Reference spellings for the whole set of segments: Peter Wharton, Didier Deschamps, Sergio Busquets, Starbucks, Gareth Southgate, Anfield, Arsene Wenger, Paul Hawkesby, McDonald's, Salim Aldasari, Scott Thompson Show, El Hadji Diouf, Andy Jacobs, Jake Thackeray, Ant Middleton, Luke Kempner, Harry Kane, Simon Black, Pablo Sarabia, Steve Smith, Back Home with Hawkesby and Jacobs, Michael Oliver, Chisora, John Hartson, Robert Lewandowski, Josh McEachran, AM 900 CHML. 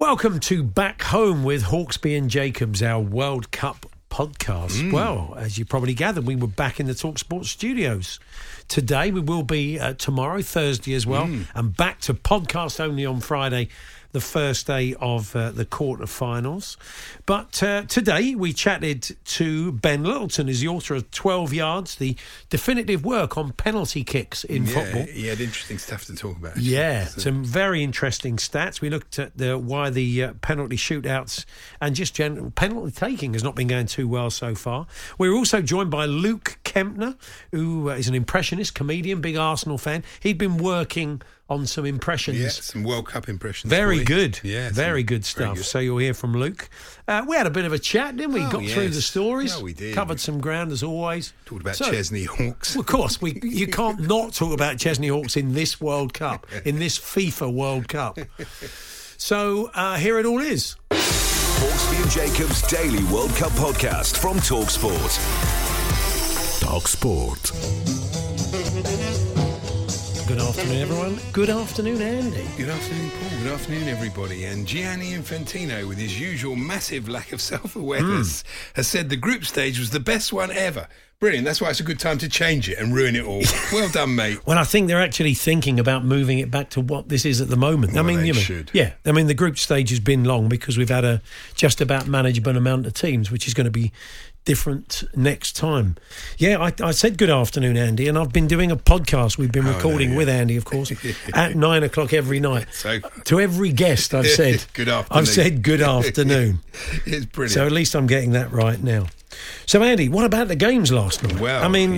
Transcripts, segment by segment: Welcome to Back Home with Hawkesby and Jacobs, our World Cup podcast. Well, as you probably gathered, we were back in the TalkSport studios today. We will be tomorrow, Thursday as well, and back to podcast only on Friday, the first day of the quarterfinals. But today we chatted to Ben Littleton, who's the author of 12 Yards, the definitive work on penalty kicks in football. He had interesting stuff to talk about. Actually. Yeah, so. Some very interesting stats. We looked at why the penalty shootouts and just general penalty taking has not been going too well so far. We're also joined by Luke Kempner, who is an impressionist, comedian, big Arsenal fan. He'd been working on some impressions. Yeah, some World Cup impressions. Very good. Yeah, very good stuff. Very good. So you'll hear from Luke. We had a bit of a chat, didn't we? Got through the stories. No, we did. Covered some ground, as always. Talked about Chesney Hawkes. Well, of course, you can't not talk about Chesney Hawkes in this World Cup, in this FIFA World Cup. So here it all is. Hawkesby and Jacobs' daily World Cup podcast from TalkSport. TalkSport. Good afternoon, everyone. Good afternoon, Andy. Good afternoon, Paul. Good afternoon, everybody. And Gianni Infantino, with his usual massive lack of self-awareness, has said the group stage was the best one ever. Brilliant. That's why it's a good time to change it and ruin it all. Well done, mate. Well, I think they're actually thinking about moving it back to what this is at the moment. Well, I mean, should. Yeah. I mean, the group stage has been long because we've had a just about manageable amount of teams, which is going to be different next time. Yeah, I said good afternoon, Andy, and I've been doing a podcast. We've been recording with Andy, of course, at 9 o'clock every night. So, to every guest, I've said good afternoon. I've said good afternoon. It's brilliant. So at least I'm getting that right now. So, Andy, what about the games last night? Well, I mean,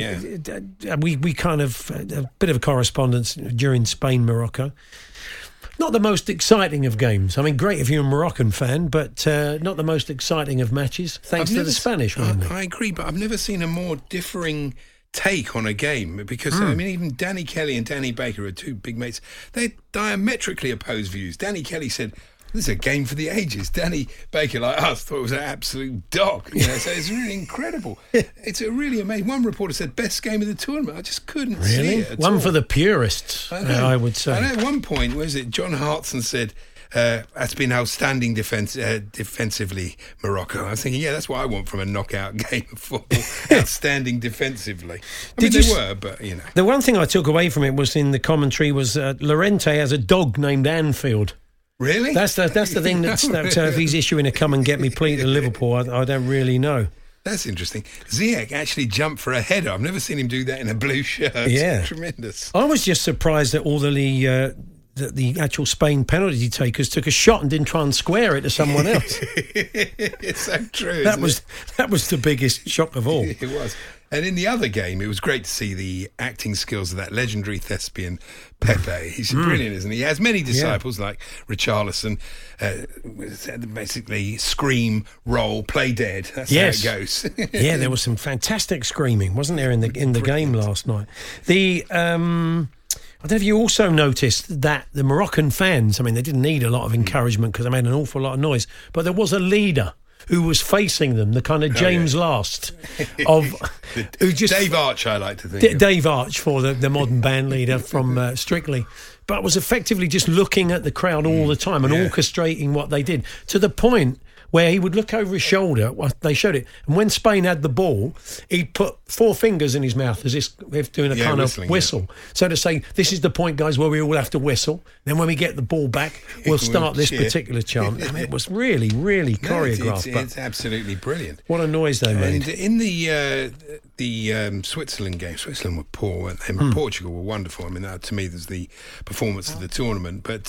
we kind of a bit of a correspondence during Spain-Morocco. Not the most exciting of games. I mean, great if you're a Moroccan fan, but not the most exciting of matches, thanks to the Spanish one. I agree, but I've never seen a more differing take on a game because, I mean, even Danny Kelly and Danny Baker are two big mates. They diametrically opposed views. Danny Kelly said, this is a game for the ages. Danny Baker, like us, thought it was an absolute dog. You know, so it's really incredible. It's a really amazing. One reporter said, best game of the tournament. I just couldn't see it at all. One for the purists, I would say. I know at one point, John Hartson said, that's been outstanding defensively, Morocco. I was thinking, that's what I want from a knockout game of football. Outstanding defensively. I mean, they were, but you know. The one thing I took away from it was in the commentary was Llorente has a dog named Anfield. Really? That's the thing that snapped out. If he's issuing a come and get me plea to Liverpool, I don't really know. That's interesting. Ziyech actually jumped for a header. I've never seen him do that in a blue shirt. Yeah. It's tremendous. I was just surprised that all the actual Spain penalty takers took a shot and didn't try and square it to someone else. It's so true. That was the biggest shock of all. It was. And in the other game, it was great to see the acting skills of that legendary thespian Pepe. He's brilliant, isn't he? He has many disciples like Richarlison. Basically, scream, roll, play dead. That's how it goes. Yeah, there was some fantastic screaming, wasn't there, in the game last night? I don't know if you also noticed that the Moroccan fans, I mean, they didn't need a lot of encouragement because they made an awful lot of noise, but there was a leader who was facing them, the kind of James Last of... Dave Arch, I like to think. Dave Arch, for the modern band leader from Strictly, but was effectively just looking at the crowd all the time and orchestrating what they did, to the point where he would look over his shoulder, they showed it, and when Spain had the ball, he'd put four fingers in his mouth as if doing a kind of whistle. Yeah. So to say, this is the point, guys, where we all have to whistle, then when we get the ball back, we'll start this particular chant. I mean, it was really, really choreographed. It's absolutely brilliant. What a noise they made. In the Switzerland game, Switzerland were poor, weren't they? Portugal were wonderful. I mean, that, to me, there's the performance of the tournament. But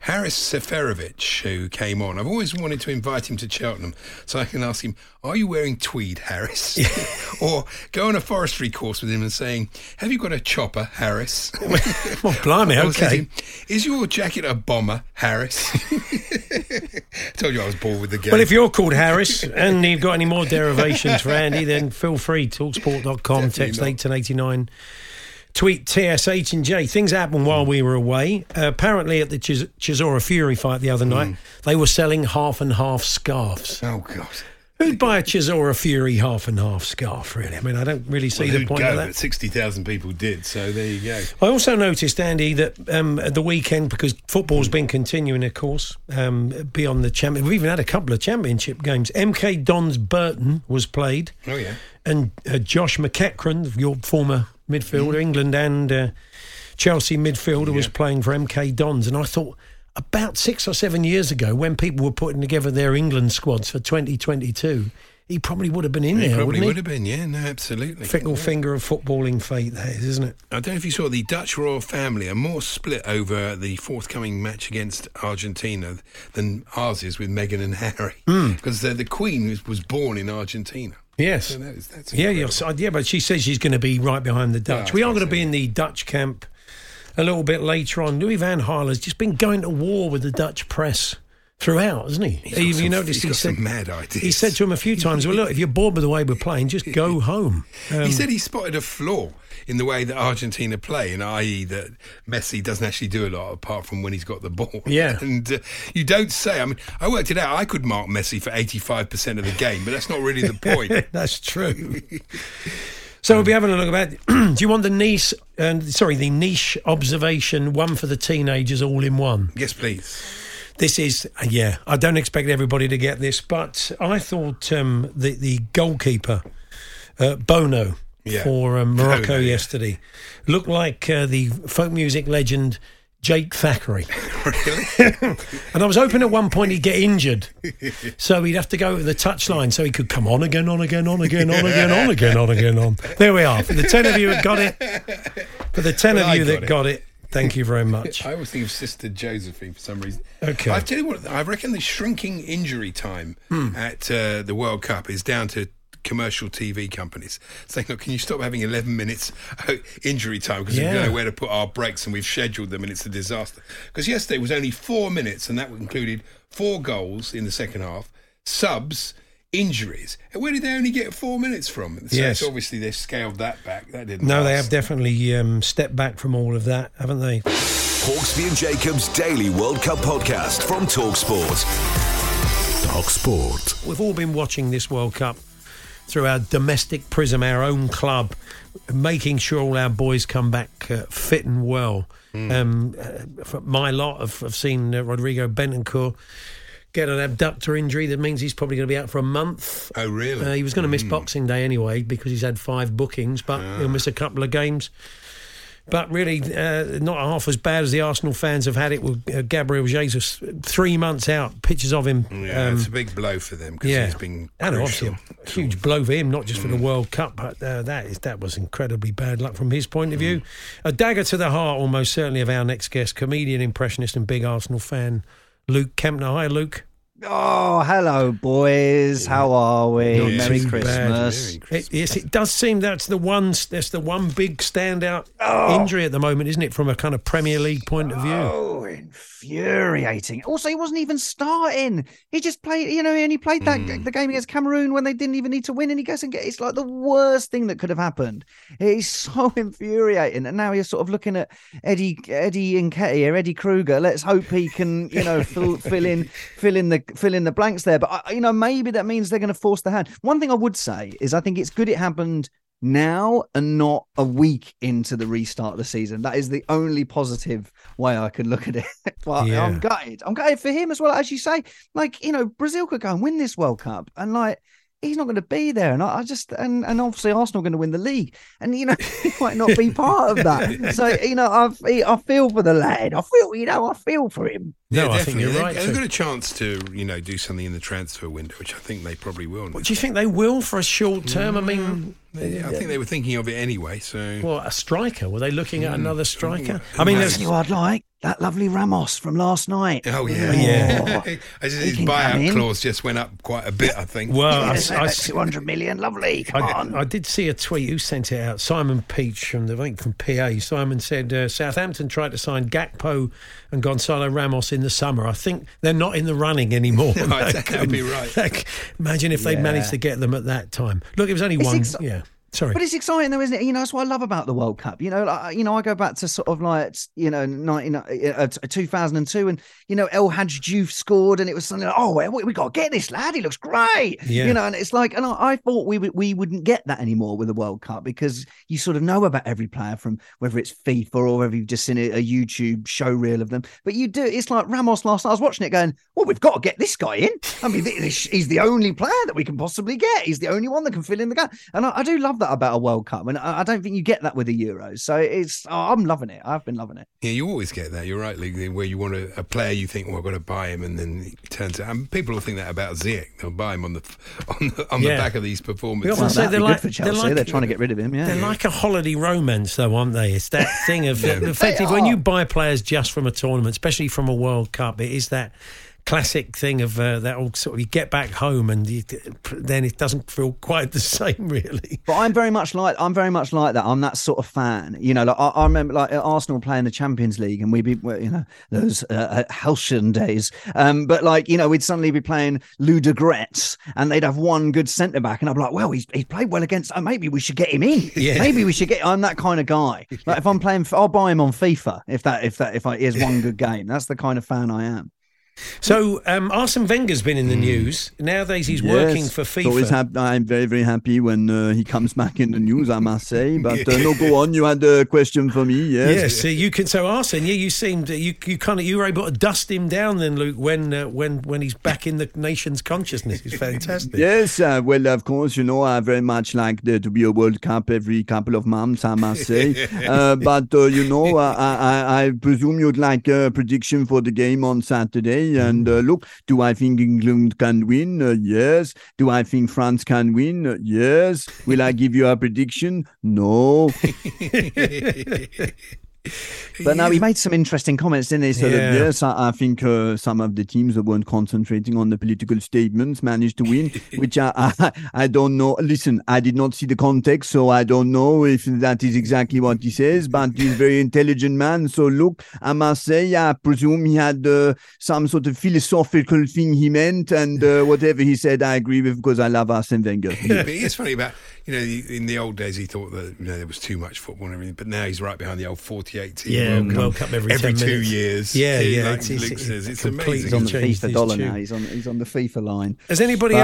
Haris Seferovic, who came on, I've always wanted to invite him to Cheltenham so I can ask him, are you wearing tweed, Haris? Or go on a forestry course with him and saying, have you got a chopper, Haris? Well, blimey, okay. Is your jacket a bomber, Haris? I told you I was bored with the game. Well, if you're called Haris and you've got any more derivations for Andy, then feel free, talksport.com, text 1889. Tweet TSH&J. Things happened while we were away. Apparently at the Chisora Fury fight the other night, they were selling half and half scarves. Oh, God. Who'd buy a Chisora Fury half and half scarf, really? I mean, I don't really see the point of that. 60,000 people did, so there you go. I also noticed, Andy, that at the weekend, because football's been continuing, of course, beyond the championship. We've even had a couple of championship games. MK Dons Burton was played. Oh, yeah. And Josh McEachran, your former midfielder, England and Chelsea midfielder, was playing for MK Dons. And I thought, about 6 or 7 years ago, when people were putting together their England squads for 2022, he probably would have been in there, wouldn't he? He probably would have been, yeah, no, absolutely. Fickle finger of footballing fate, that is, isn't it? I don't know if you saw the Dutch royal family are more split over the forthcoming match against Argentina than ours is with Meghan and Harry, because the Queen was born in Argentina. Yes. So that's yeah, but she says she's going to be right behind the Dutch. We are going to be in the Dutch camp a little bit later on. Louis van Gaal has just been going to war with the Dutch press throughout, hasn't he? He's got some mad ideas. He said to him a few times, well, look, if you're bored with the way we're playing, just go home. He said he spotted a flaw in the way that Argentina play, and i.e. that Messi doesn't actually do a lot apart from when he's got the ball. Yeah. And you don't say, I mean, I worked it out, I could mark Messi for 85% of the game, but that's not really the point. That's true. So we'll be having a look about, do you want the niche observation, one for the teenagers all in one? Yes, please. This is, I don't expect everybody to get this, but I thought the goalkeeper, Bono, for Morocco yesterday, looked like the folk music legend Jake Thackeray. Really? And I was hoping at one point he'd get injured, so he'd have to go to the touchline so he could come on again. There we are. For the 10 of you that got it, thank you very much. I always think of Sister Josephine for some reason. Okay. I tell you what, I reckon the shrinking injury time at the World Cup is down to commercial TV companies saying, look, can you stop having 11 minutes injury time because we don't know where to put our breaks and we've scheduled them and it's a disaster. Because yesterday was only 4 minutes and that included 4 goals in the second half, subs, injuries. And where did they only get 4 minutes from? So it's obviously they've scaled that back. That didn't last. They have definitely stepped back from all of that, haven't they? Hawkesby and Jacobs' daily World Cup podcast from TalkSport. TalkSport. We've all been watching this World Cup through our domestic prism, our own club, making sure all our boys come back fit and well. For my lot, I've seen Rodrigo Bentancur get an abductor injury. That means he's probably going to be out for a month. Oh, really? He was going to miss Boxing Day anyway because he's had 5 bookings, but he'll miss a couple of games. But really, not half as bad as the Arsenal fans have had it with Gabriel Jesus. 3 months out, pictures of him. Yeah, it's a big blow for them because he's been crucial. And obviously a huge blow for him, not just for the World Cup, but that was incredibly bad luck from his point of view. A dagger to the heart, almost certainly, of our next guest, comedian, impressionist and big Arsenal fan, Luke Kempner. Hi, Luke. Oh, hello, boys. How are we? Merry Christmas. Merry Christmas. It does seem that's the one big standout injury at the moment, isn't it, from a kind of Premier League point of view? Oh, infuriating. Also, he wasn't even starting. He just played, he only played the game against Cameroon when they didn't even need to win, and he goes and it's like the worst thing that could have happened. It's so infuriating. And now you're sort of looking at Eddie Nketiah, Eddie Kruger. Let's hope he can, fill in the blanks there, but maybe that means they're going to force the hand. One thing I would say is I think it's good it happened now and not a week into the restart of the season. That is the only positive way I can look at it. But yeah. I'm gutted. I'm gutted for him as well. As you say, like, you know, Brazil could go and win this World Cup, and like, he's not going to be there. And I just, and obviously Arsenal are going to win the league, and, you know, he might not be part of that. So, you know, I feel for the lad. I feel for him. No, yeah, I think you're right. They've got a chance to, you know, do something in the transfer window, which I think they probably will. Well, do you think they will for a short term? I mean, I think they were thinking of it anyway. So, well, a striker? Were they looking at another striker? I mean, there's anyone I'd like. That lovely Ramos from last night. Oh, yeah. His buyout clause just went up quite a bit, I think. Well, I 200 million, lovely. Come on. I did see a tweet. Who sent it out? Simon Peach from PA. Simon said, Southampton tried to sign Gakpo and Gonzalo Ramos in the summer. I think they're not in the running anymore. No, that would be right. Imagine if they'd managed to get them at that time. Look, it was only one. Sorry. But it's exciting though, isn't it? You know, that's what I love about the World Cup. You know, I go back to sort of like, you know, 2002, and, you know, El Hadji Diouf scored, and it was something like, oh, we got to get this lad. He looks great. Yeah. You know, and it's like, and I thought we wouldn't get that anymore with the World Cup, because you sort of know about every player from whether it's FIFA or whether you've just seen a YouTube showreel of them. But you do. It's like Ramos last night. I was watching it going, well, we've got to get this guy in. I mean, he's the only player that we can possibly get. He's the only one that can fill in the gap. And I do love that about a World Cup, and I don't think you get that with the Euros. So I'm loving it. I've been loving it. Yeah, you always get that. You're right, Luke, where you want a player, you think, well, I've got to buy him, and then it turns out. And people will think that about Ziyech. They'll buy him on the back of these performances. Well, they're like, good for Chelsea. They're trying to get rid of him. Yeah, they're like a holiday romance, though, aren't they? It's that thing of effectively when you buy players just from a tournament, especially from a World Cup, it is that classic thing of that all sort of, you get back home and then it doesn't feel quite the same, really. But I'm very much like that. I'm that sort of fan, you know. Like I remember, like Arsenal playing the Champions League, and we'd be, you know, those halcyon days. But like, you know, we'd suddenly be playing Lou de Gretz, and they'd have one good centre back, and I'd be like, well, he's played well against. Maybe we should get him in. Yeah. Maybe we should get. I'm that kind of guy. Like if I'm playing, I'll buy him on FIFA if is one good game. That's the kind of fan I am. So Arsene Wenger's been in the news. Nowadays he's working for FIFA. So I'm very, very happy when he comes back in the news, I must say. But no, go on. You had a question for me. Yes. So you can. So Arsene, you seemed you were able to dust him down then, Luke, when he's back in the nation's consciousness. It's fantastic. Yes. Well, of course, you know, I very much like there to be a World Cup every couple of months, I must say. But you know, I presume you'd like a prediction for the game on Saturday. And look, do I think England can win? Yes. Do I think France can win? Yes. Will I give you a prediction? No. But now he made some interesting comments, didn't he? So that, yes, I think some of the teams that weren't concentrating on the political statements managed to win, which I don't know. Listen, I did not see the context, so I don't know if that is exactly what he says, but he's a very intelligent man. So look, I must say, I presume he had some sort of philosophical thing he meant, and whatever he said, I agree with, because I love Arsene Wenger. It's funny about, you know, in the old days he thought that, you know, there was too much football and everything, but now he's right behind the old 40. World Cup every 2 years. It's amazing. He's on the FIFA dollar now. He's on the FIFA line. Has anybody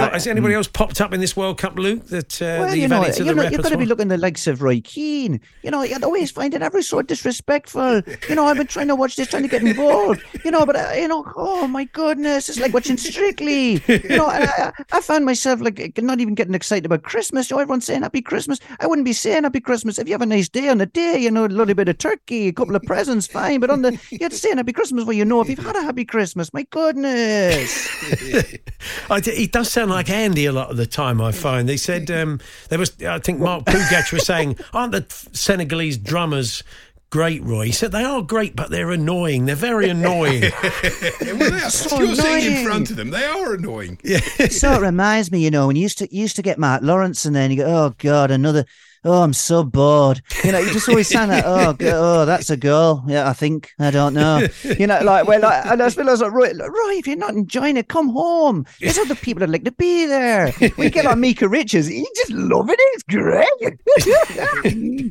else popped up in this World Cup, Luke? That you've got to be looking at the likes of Roy Keane. You know, I always find it every sort disrespectful. You know, I've been trying to watch this, trying to get involved. You know, but you know, oh my goodness, it's like watching Strictly. You know, I found myself like not even getting excited about Christmas. You know, everyone's saying Happy Christmas. I wouldn't be saying Happy Christmas if you have a nice day on a day. You know, a little bit of turkey. A couple of presents, fine, but you had to say a Happy Christmas, well, you know, if you've had a Happy Christmas, my goodness. He does sound like Andy a lot of the time, I find. They said, I think Mark Pugac was saying, aren't the Senegalese drummers great, Roy? He said, they are great, but they're annoying. They're very annoying. You're sitting in front of them. They are annoying. Yeah. So it reminds me, you know, when you used to get Mark Lawrence, and then you go, oh, God, another... Oh, I'm so bored. You know, you just always sound like, oh, that's a girl. Yeah, I think. I don't know. You know, like, well, and I suppose, like, Roy, if you're not enjoying it, come home. There's other people that like to be there. We get like Mika Richards. He's just loving it. It's great.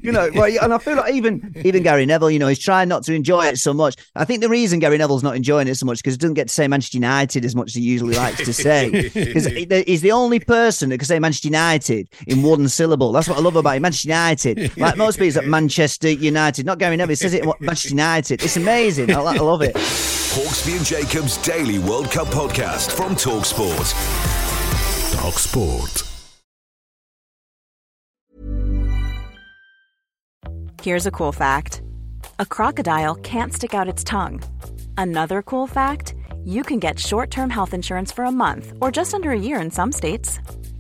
You know, right, and I feel like even Gary Neville, you know, he's trying not to enjoy it so much. I think the reason Gary Neville's not enjoying it so much because he doesn't get to say Manchester United as much as he usually likes to say. Because he's the only person that can say Manchester United in one syllable. That's what I love about him. Manchester United. Like most people, it's like Manchester United. Not Gary Neville, it says it, Manchester United. It's amazing. I love it. Hawkesby and Jacobs' daily World Cup podcast from TalkSport. TalkSport. Here's a cool fact. A crocodile can't stick out its tongue. Another cool fact, you can get short-term health insurance for a month or just under a year in some states.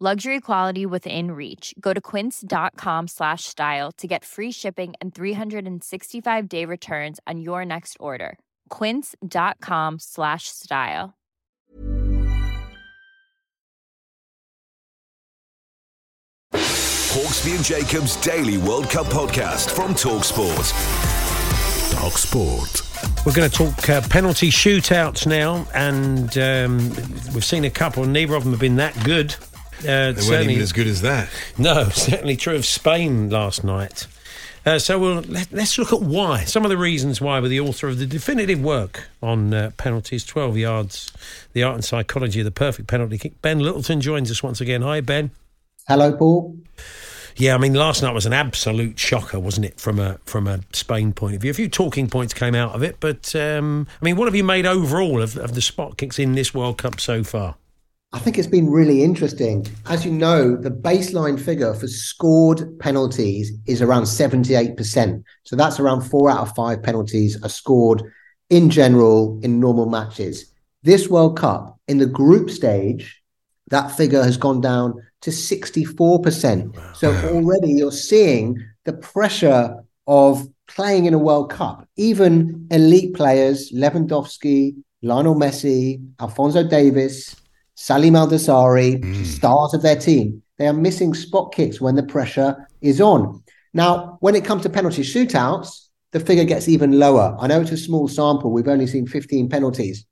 Luxury quality within reach. Go to quince.com/style to get free shipping and 365 day returns on your next order. Quince.com/style. Hawkesby and Jacobs' daily World Cup podcast from TalkSport. We're going to talk penalty shootouts now, and we've seen a couple. Neither of them have been that good. They weren't even as good as that. No, certainly true of Spain last night. So let's look at why. Some of the reasons why with the author of the definitive work on penalties, 12 Yards, The Art and Psychology of the Perfect Penalty Kick. Ben Littleton joins us once again. Hi, Ben. Hello, Paul. Yeah, I mean, last night was an absolute shocker, wasn't it, from a Spain point of view? A few talking points came out of it, but, I mean, what have you made overall of the spot kicks in this World Cup so far? I think it's been really interesting. As you know, the baseline figure for scored penalties is around 78%. So that's around 4 out of 5 penalties are scored in general in normal matches. This World Cup, in the group stage, that figure has gone down to 64%. Wow. So already you're seeing the pressure of playing in a World Cup. Even elite players, Lewandowski, Lionel Messi, Alphonso Davies, Salim Aldasari, stars of their team, they are missing spot kicks when the pressure is on. Now, when it comes to penalty shootouts, the figure gets even lower. I know it's a small sample. We've only seen 15 penalties.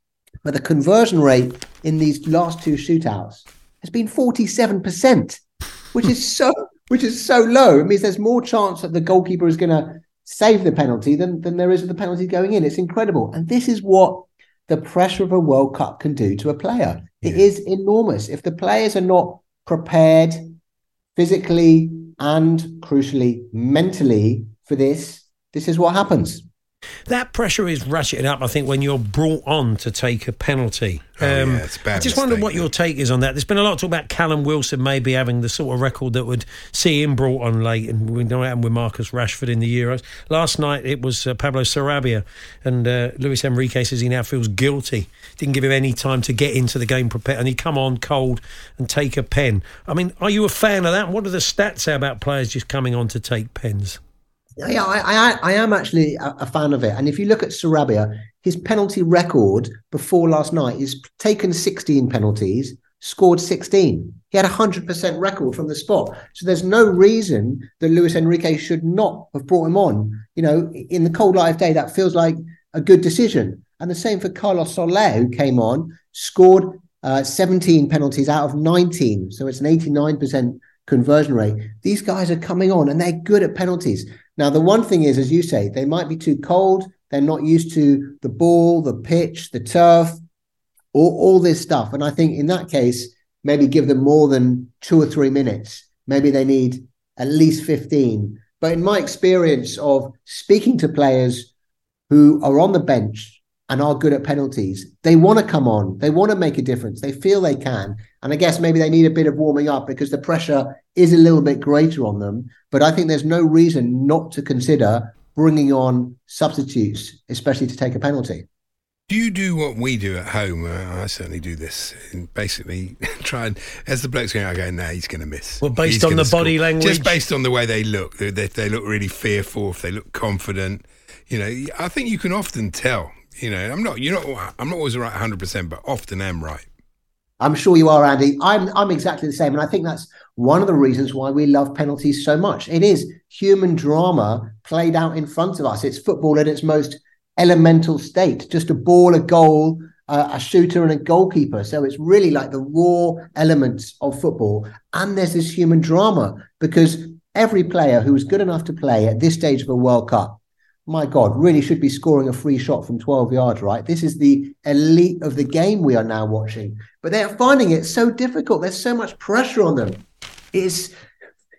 But the conversion rate in these last 2 shootouts has been 47%, which is so low. It means there's more chance that the goalkeeper is going to save the penalty than there is of the penalty going in. It's incredible. And this is what the pressure of a World Cup can do to a player. Yeah. It is enormous. If the players are not prepared physically and, crucially, mentally for this, this is what happens. That pressure is ratcheted up, I think, when you're brought on to take a penalty. It's bad. I just wonder what your take is on that. There's been a lot of talk about Callum Wilson maybe having the sort of record that would see him brought on late, and we know what happened with Marcus Rashford in the Euros. Last night it was Pablo Sarabia, and Luis Enrique says he now feels guilty. Didn't give him any time to get into the game prepared, and he come on cold and take a pen. I mean, are you a fan of that? What do the stats say about players just coming on to take pens? Yeah, I am actually a fan of it. And if you look at Sarabia, his penalty record before last night is taken 16 penalties, scored 16. He had a 100% record from the spot. So there's no reason that Luis Enrique should not have brought him on. You know, in the cold light of day, that feels like a good decision. And the same for Carlos Soler, who came on, scored 17 penalties out of 19. So it's an 89% conversion rate. These guys are coming on and they're good at penalties. Now, the one thing is, as you say, they might be too cold. They're not used to the ball, the pitch, the turf, all this stuff. And I think in that case, maybe give them more than 2 or 3 minutes. Maybe they need at least 15. But in my experience of speaking to players who are on the bench and are good at penalties, they want to come on. They want to make a difference. They feel they can. And I guess maybe they need a bit of warming up because the pressure is a little bit greater on them. But I think there's no reason not to consider bringing on substitutes, especially to take a penalty. Do you do what we do at home? I certainly do this. And basically, try and, as the bloke's going out, I go, no, he's going to miss. Well, based he's on the body language? Just based on the way they look. They look really fearful, if they look confident. You know, I think you can often tell. You know, I'm not always right 100%, but often am right. I'm sure you are, Andy. I'm exactly the same. And I think that's one of the reasons why we love penalties so much. It is human drama played out in front of us. It's football at its most elemental state, just a ball, a goal, a shooter and a goalkeeper. So it's really like the raw elements of football. And there's this human drama because every player who is good enough to play at this stage of a World Cup, my God, really should be scoring a free shot from 12 yards, right? This is the elite of the game we are now watching. But they're finding it so difficult. There's so much pressure on them. It's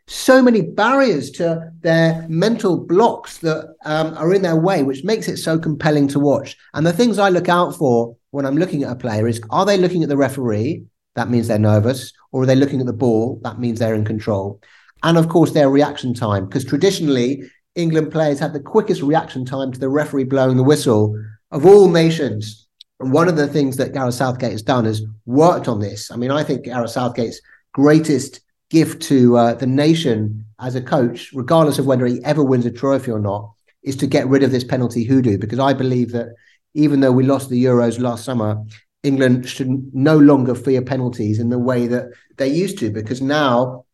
so many barriers to their mental blocks that are in their way, which makes it so compelling to watch. And the things I look out for when I'm looking at a player is, are they looking at the referee? That means they're nervous. Or are they looking at the ball? That means they're in control. And of course, their reaction time, because traditionally, England players had the quickest reaction time to the referee blowing the whistle of all nations. And one of the things that Gareth Southgate has done is worked on this. I mean, I think Gareth Southgate's greatest gift to the nation as a coach, regardless of whether he ever wins a trophy or not, is to get rid of this penalty hoodoo. Because I believe that even though we lost the Euros last summer, England should no longer fear penalties in the way that they used to. Because now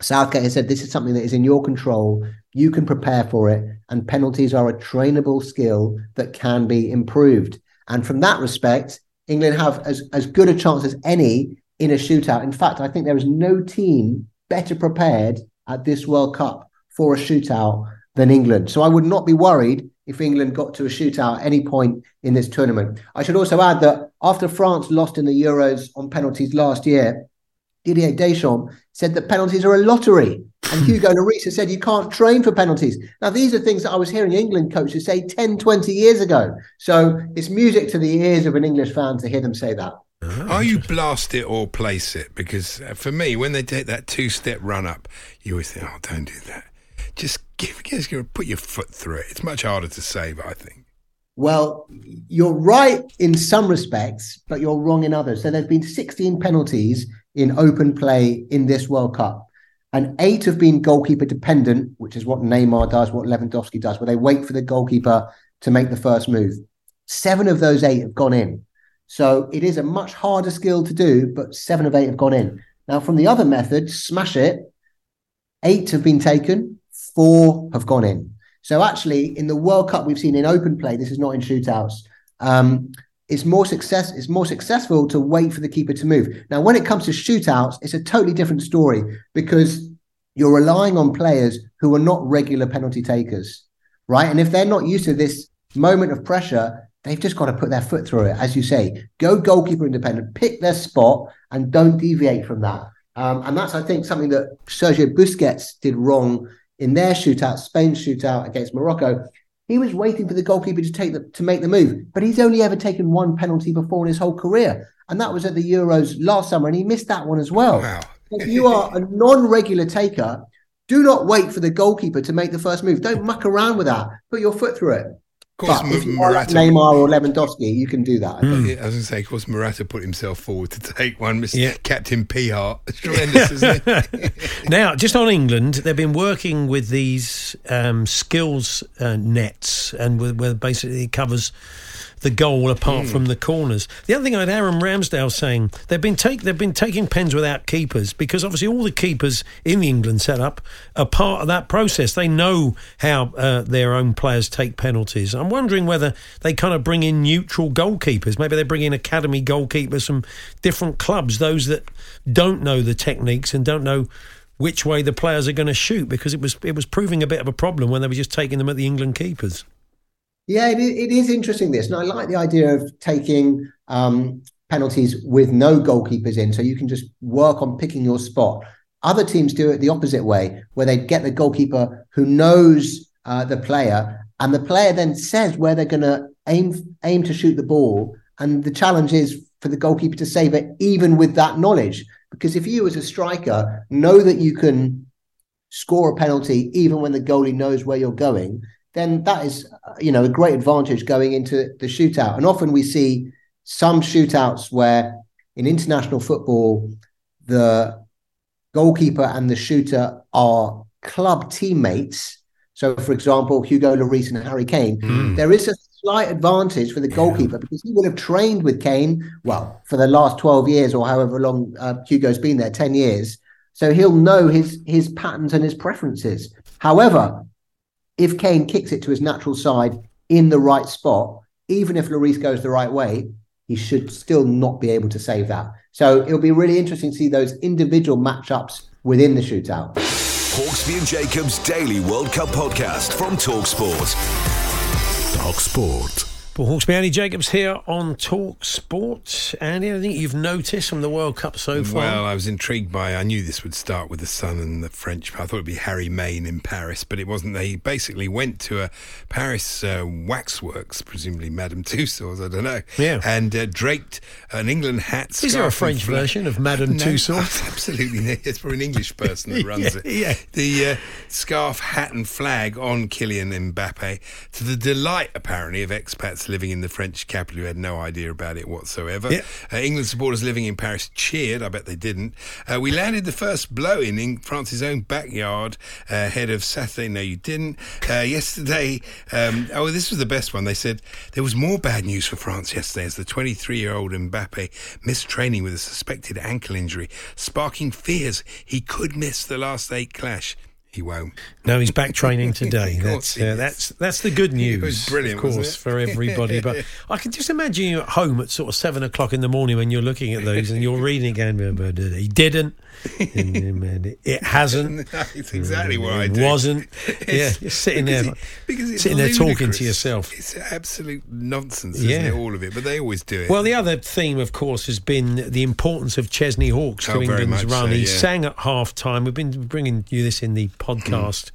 Southgate has said, this is something that is in your control. You can prepare for it. And penalties are a trainable skill that can be improved. And from that respect, England have as good a chance as any in a shootout. In fact, I think there is no team better prepared at this World Cup for a shootout than England. So I would not be worried if England got to a shootout at any point in this tournament. I should also add that after France lost in the Euros on penalties last year, Didier Deschamps said that penalties are a lottery. And Hugo Lloris has said you can't train for penalties. Now, these are things that I was hearing England coaches say 10, 20 years ago. So it's music to the ears of an English fan to hear them say that. Are you blast it or place it? Because for me, when they take that two-step run-up, you always think, oh, don't do that. Just put your foot through it. It's much harder to save, I think. Well, you're right in some respects, but you're wrong in others. So there's been 16 penalties in open play in this World Cup. And 8 have been goalkeeper dependent, which is what Neymar does, what Lewandowski does, where they wait for the goalkeeper to make the first move. 7 of those 8 have gone in. So it is a much harder skill to do, but 7 of 8 have gone in. Now, from the other method, smash it, 8 have been taken, 4 have gone in. So actually, in the World Cup we've seen in open play, this is not in shootouts, it's more successful to wait for the keeper to move. Now, when it comes to shootouts, it's a totally different story because you're relying on players who are not regular penalty takers, right? And if they're not used to this moment of pressure, they've just got to put their foot through it, as you say. Go goalkeeper independent, pick their spot and don't deviate from that. And that's, I think, something that Sergio Busquets did wrong in their shootout, Spain's shootout against Morocco. He was waiting for the goalkeeper to make the move, but he's only ever taken one penalty before in his whole career. And that was at the Euros last summer, and he missed that one as well. Wow. If you are a non-regular taker, do not wait for the goalkeeper to make the first move. Don't muck around with that. Put your foot through it. Of course, but if you are like Neymar or Lewandowski, you can do that. I think. Yeah, I was going to say, of course, Morata put himself forward to take one. Captain Pihart. It's tremendous, isn't it? Now, just on England, they've been working with these skills nets, and where basically it covers the goal apart from the corners. The other thing I had Aaron Ramsdale saying, they've been taking pens without keepers because obviously all the keepers in the England setup are part of that process. They know how their own players take penalties. I'm wondering whether they kind of bring in neutral goalkeepers. Maybe they bring in academy goalkeepers from different clubs, those that don't know the techniques and don't know which way the players are going to shoot, because it was proving a bit of a problem when they were just taking them at the England keepers. Yeah, it is interesting, this. And I like the idea of taking penalties with no goalkeepers in, so you can just work on picking your spot. Other teams do it the opposite way, where they get the goalkeeper who knows the player, and the player then says where they're going to aim to shoot the ball. And the challenge is for the goalkeeper to save it, even with that knowledge. Because if you, as a striker, know that you can score a penalty even when the goalie knows where you're going, then that is, a great advantage going into the shootout. And often we see some shootouts where in international football, the goalkeeper and the shooter are club teammates. So, for example, Hugo Lloris and Harry Kane, there is a slight advantage for the goalkeeper because he would have trained with Kane, well, for the last 12 years or however long Hugo's been there, 10 years. So he'll know his patterns and his preferences. However, if Kane kicks it to his natural side in the right spot, even if Lloris goes the right way, he should still not be able to save that. So it'll be really interesting to see those individual matchups within the shootout. Hawkesby and Jacobs Daily World Cup podcast from TalkSport. TalkSport. Paul Hawkesby, Andy Jacobs here on TalkSport. Andy, anything you've noticed from the World Cup so far? Well, I was intrigued by, I knew this would start with the sun and the French. I thought it'd be Harry Mayne in Paris, but it wasn't. They basically went to a Paris waxworks, presumably Madame Tussauds, I don't know, and draped an England hat. Is there a French version of Madame Tussauds? Absolutely, it's for an English person that runs it. Yeah. The scarf, hat and flag on Kylian Mbappe, to the delight, apparently, of expats living in the French capital who had no idea about it whatsoever. England supporters living in Paris cheered. I bet they didn't. We landed the first blow in France's own backyard ahead of Saturday. No, you didn't. Yesterday, this was the best one. They said there was more bad news for France yesterday as the 23-year-old Mbappe missed training with a suspected ankle injury, sparking fears he could miss the last 8 clash. He won't. No, he's back training today. That's the good news. It was brilliant, of course, wasn't it? For everybody. But I can just imagine you at home at sort of 7:00 in the morning when you're looking at those and you're reading again. He didn't. It hasn't. It's exactly what I did. It wasn't. You're sitting there, it's talking to yourself. It's absolute nonsense, isn't it? All of it. But they always do it. Well, the other theme, of course, has been the importance of Chesney Hawkes to England's run. So, he sang at half time. We've been bringing you this in the podcast,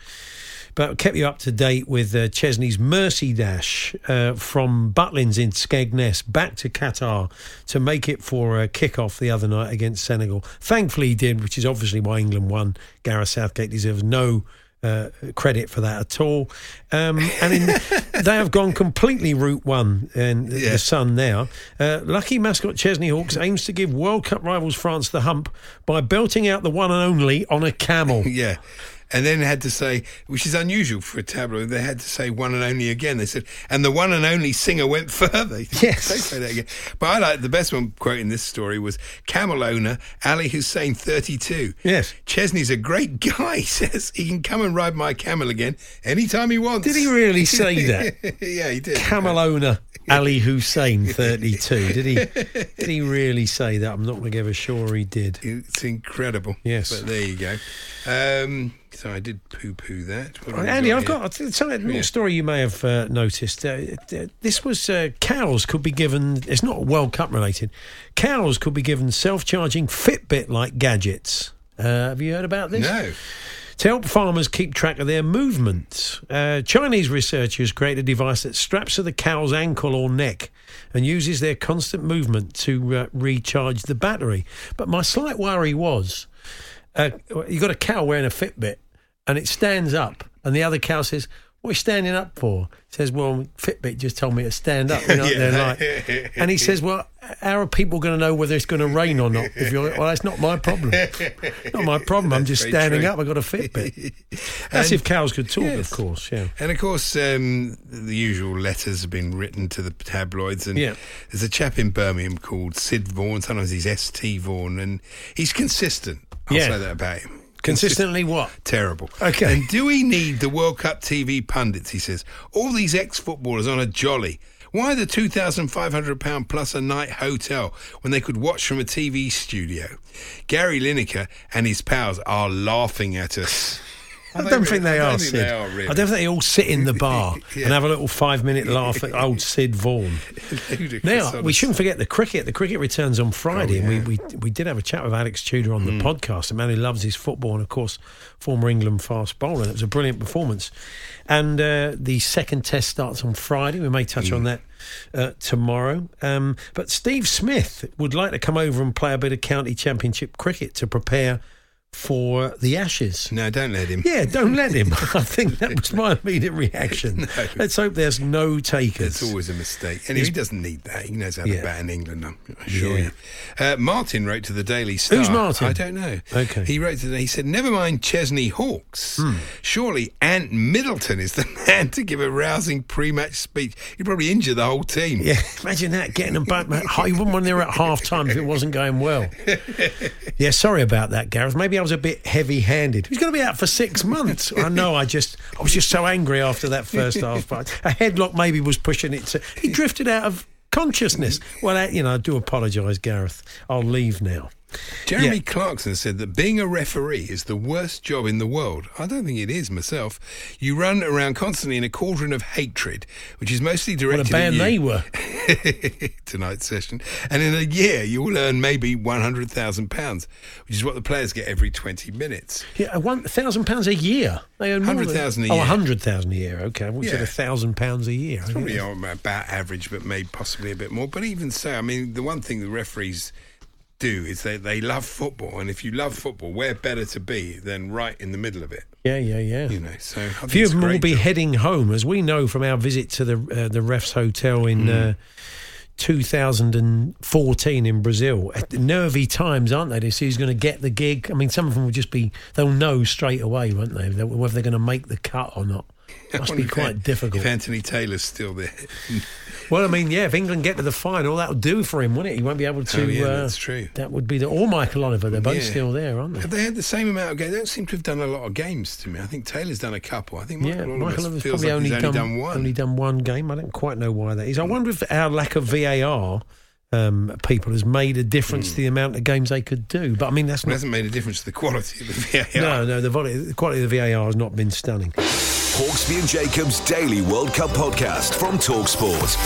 but kept you up to date with Chesney's mercy dash from Butlins in Skegness back to Qatar to make it for a kick-off the other night against Senegal. Thankfully he did, which is obviously why England won. Gareth Southgate deserves no credit for that at all. They have gone completely route one in the sun now. Lucky mascot Chesney Hawkes aims to give World Cup rivals France the hump by belting out the one and only on a camel. And then had to say, which is unusual for a tabloid, they had to say one and only again. They said, and the one and only singer went further. Say that again. But I like the best one quote in this story was camel owner Ali Hussein, 32. Yes. Chesney's a great guy. He says he can come and ride my camel again anytime he wants. Did he really say that? Yeah, he did. Camel owner Ali Hussein, 32. Did he really say that? I'm not going to give a sure he did. It's incredible. Yes. But there you go. So I did poo-poo that. Andy, I've got a little story you may have noticed. This was cows could be given, it's not World Cup related, cows could be given self-charging Fitbit-like gadgets. Have you heard about this? No. To help farmers keep track of their movements, Chinese researchers created a device that straps to the cow's ankle or neck and uses their constant movement to recharge the battery. But my slight worry was, you've got a cow wearing a Fitbit and it stands up and the other cow says, what are you standing up for? He says, well, Fitbit just told me to stand up. You know, and he says, well, how are people going to know whether it's going to rain or not? Well, that's not my problem. Not my problem. I'm just standing up. I've got a Fitbit. That's if cows could talk, of course. Yeah. And, of course, the usual letters have been written to the tabloids. And there's a chap in Birmingham called Sid Vaughan. Sometimes he's S.T. Vaughan. And he's consistent. I'll say that about him. Consistently what? Terrible. Okay. And do we need the World Cup TV pundits, he says? All these ex-footballers on a jolly. Why the £2,500 plus a night hotel when they could watch from a TV studio? Gary Lineker and his pals are laughing at us. I don't think they are, Sid. Really. I don't think they all sit in the bar and have a little 5-minute laugh at old Sid Vaughan. Now, we shouldn't forget the cricket. The cricket returns on Friday, and we did have a chat with Alex Tudor on the podcast, a man who loves his football and, of course, former England fast bowler. And it was a brilliant performance. And the second test starts on Friday. We may touch on that tomorrow. But Steve Smith would like to come over and play a bit of county championship cricket to prepare for the Ashes. No, don't let him. Yeah, don't let him. I think that was my immediate reaction. No. Let's hope there's no takers. It's always a mistake. And anyway, he doesn't need that. He knows how to bat in England, I'm sure. Yeah. Martin wrote to the Daily Star. Who's Martin? I don't know. Okay. He wrote to the, he said, never mind Chesney Hawkes. Surely Ant Middleton is the man to give a rousing pre-match speech. He'd probably injure the whole team. Yeah, imagine that, getting them back. You wouldn't want them at half-time if it wasn't going well. Yeah, sorry about that, Gareth. Maybe I was a bit heavy-handed. He's going to be out for 6 months. I know. I was just so angry after that first half. But a headlock maybe was pushing it. He drifted out of consciousness. Well, I do apologise, Gareth. I'll leave now. Jeremy Clarkson said that being a referee is the worst job in the world. I don't think it is myself. You run around constantly in a cauldron of hatred, which is mostly directed at you. What a band they were. Tonight's session. And in a year, you will earn maybe £100,000, which is what the players get every 20 minutes. Yeah, £1,000 a year. They earn £100,000 a year. Oh, £100,000 a year. Okay, we said £1,000 a year. It's probably about average, but maybe possibly a bit more. But even so, I mean, the one thing the referees do is they love football, and if you love football, where better to be than right in the middle of it? Yeah. You know, so a few of them will be heading home, as we know from our visit to the Refs Hotel in 2014 in Brazil. Nervy times, aren't they? They see who's going to get the gig. I mean, some of them will just be, they'll know straight away, won't they, whether they're going to make the cut or not. Must be quite difficult. If Anthony Taylor's still there. Well, I mean, yeah, if England get to the final, that'll do for him, wouldn't it? He won't be able to... Oh, yeah, that's true. That would be... Or Michael Oliver, they're both still there, aren't they? Have they had the same amount of games? They don't seem to have done a lot of games to me. I think Taylor's done a couple. I think Michael Oliver's feels probably like he's only done one. Only done one game. I don't quite know why that is. I wonder if our lack of VAR... people has made a difference to the amount of games they could do. But I mean, it hasn't made a difference to the quality of the VAR. No, the quality of the VAR has not been stunning. Hawkesby and Jacobs' Daily World Cup podcast from TalkSport.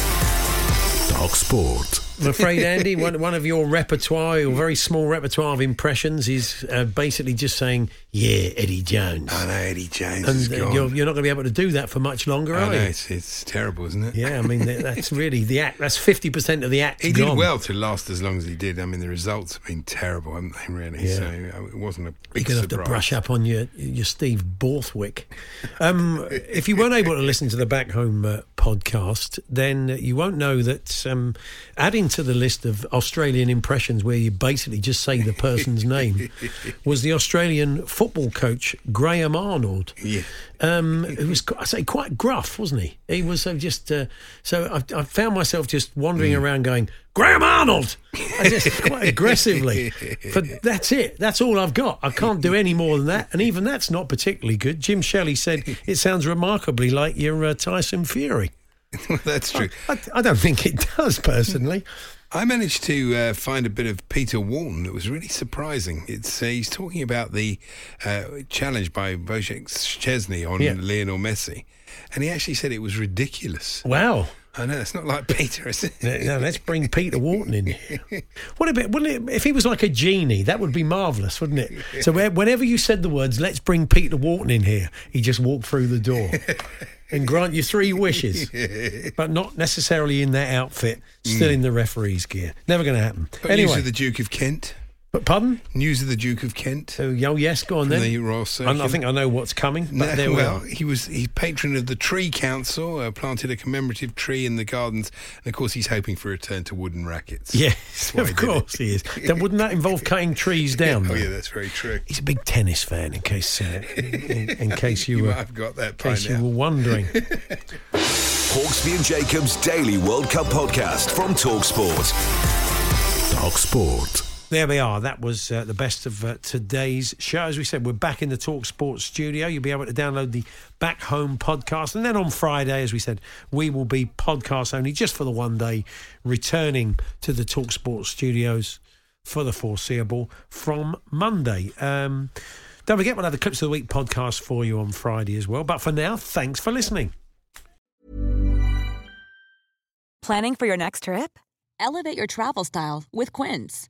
I'm afraid, Andy, one of your repertoire, your very small repertoire of impressions is basically just saying, yeah, Eddie Jones. I know, Eddie Jones is gone. You're not going to be able to do that for much longer, are you? I know, it's terrible, isn't it? Yeah, I mean, that's really the act. That's 50% of the act gone. He did well to last as long as he did. I mean, the results have been terrible, haven't they, really? Yeah. So it wasn't a big surprise. You're going to have to brush up on your Steve Borthwick. If you weren't able to listen to the Back Home podcast, then you won't know that adding to the list of Australian impressions where you basically just say the person's name was the Australian football coach Graham Arnold, who was, I say, quite gruff, wasn't he? He was I found myself just wandering around going, Graham Arnold! I just quite aggressively. But that's it. That's all I've got. I can't do any more than that. And even that's not particularly good. Jim Shelley said, it sounds remarkably like your Tyson Fury. Well, that's true. I don't think it does, personally. I managed to find a bit of Peter Wharton that was really surprising. He's talking about the challenge by Wojciech Szczesny on Lionel Messi, and he actually said it was ridiculous. Wow. I know, it's not like Peter, is it? No, let's bring Peter Wharton in here. If he was like a genie, that would be marvellous, wouldn't it? So whenever you said the words, let's bring Peter Wharton in here, he just walked through the door. And grant you 3 wishes, but not necessarily in that outfit, still in the referee's gear. Never going to happen. But anyway. News of the Duke of Kent. But pardon? News of the Duke of Kent. Oh, yes, go on from then. The Royal Circuit. I think I know what's coming. But there we are. He's patron of the Tree Council, planted a commemorative tree in the gardens, and of course he's hoping for a return to wooden rackets. Yes, of course he is. Then wouldn't that involve cutting trees down? Yeah, that's very true. He's a big tennis fan, in case you were wondering. Hawkesby and Jacobs' Daily World Cup podcast from TalkSport. TalkSport. There we are. That was the best of today's show. As we said, we're back in the TalkSport studio. You'll be able to download the Back Home podcast. And then on Friday, as we said, we will be podcast only just for the one day, returning to the TalkSport studios for the foreseeable from Monday. Don't forget, we'll have the Clips of the Week podcast for you on Friday as well. But for now, thanks for listening. Planning for your next trip? Elevate your travel style with Quince.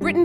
Britain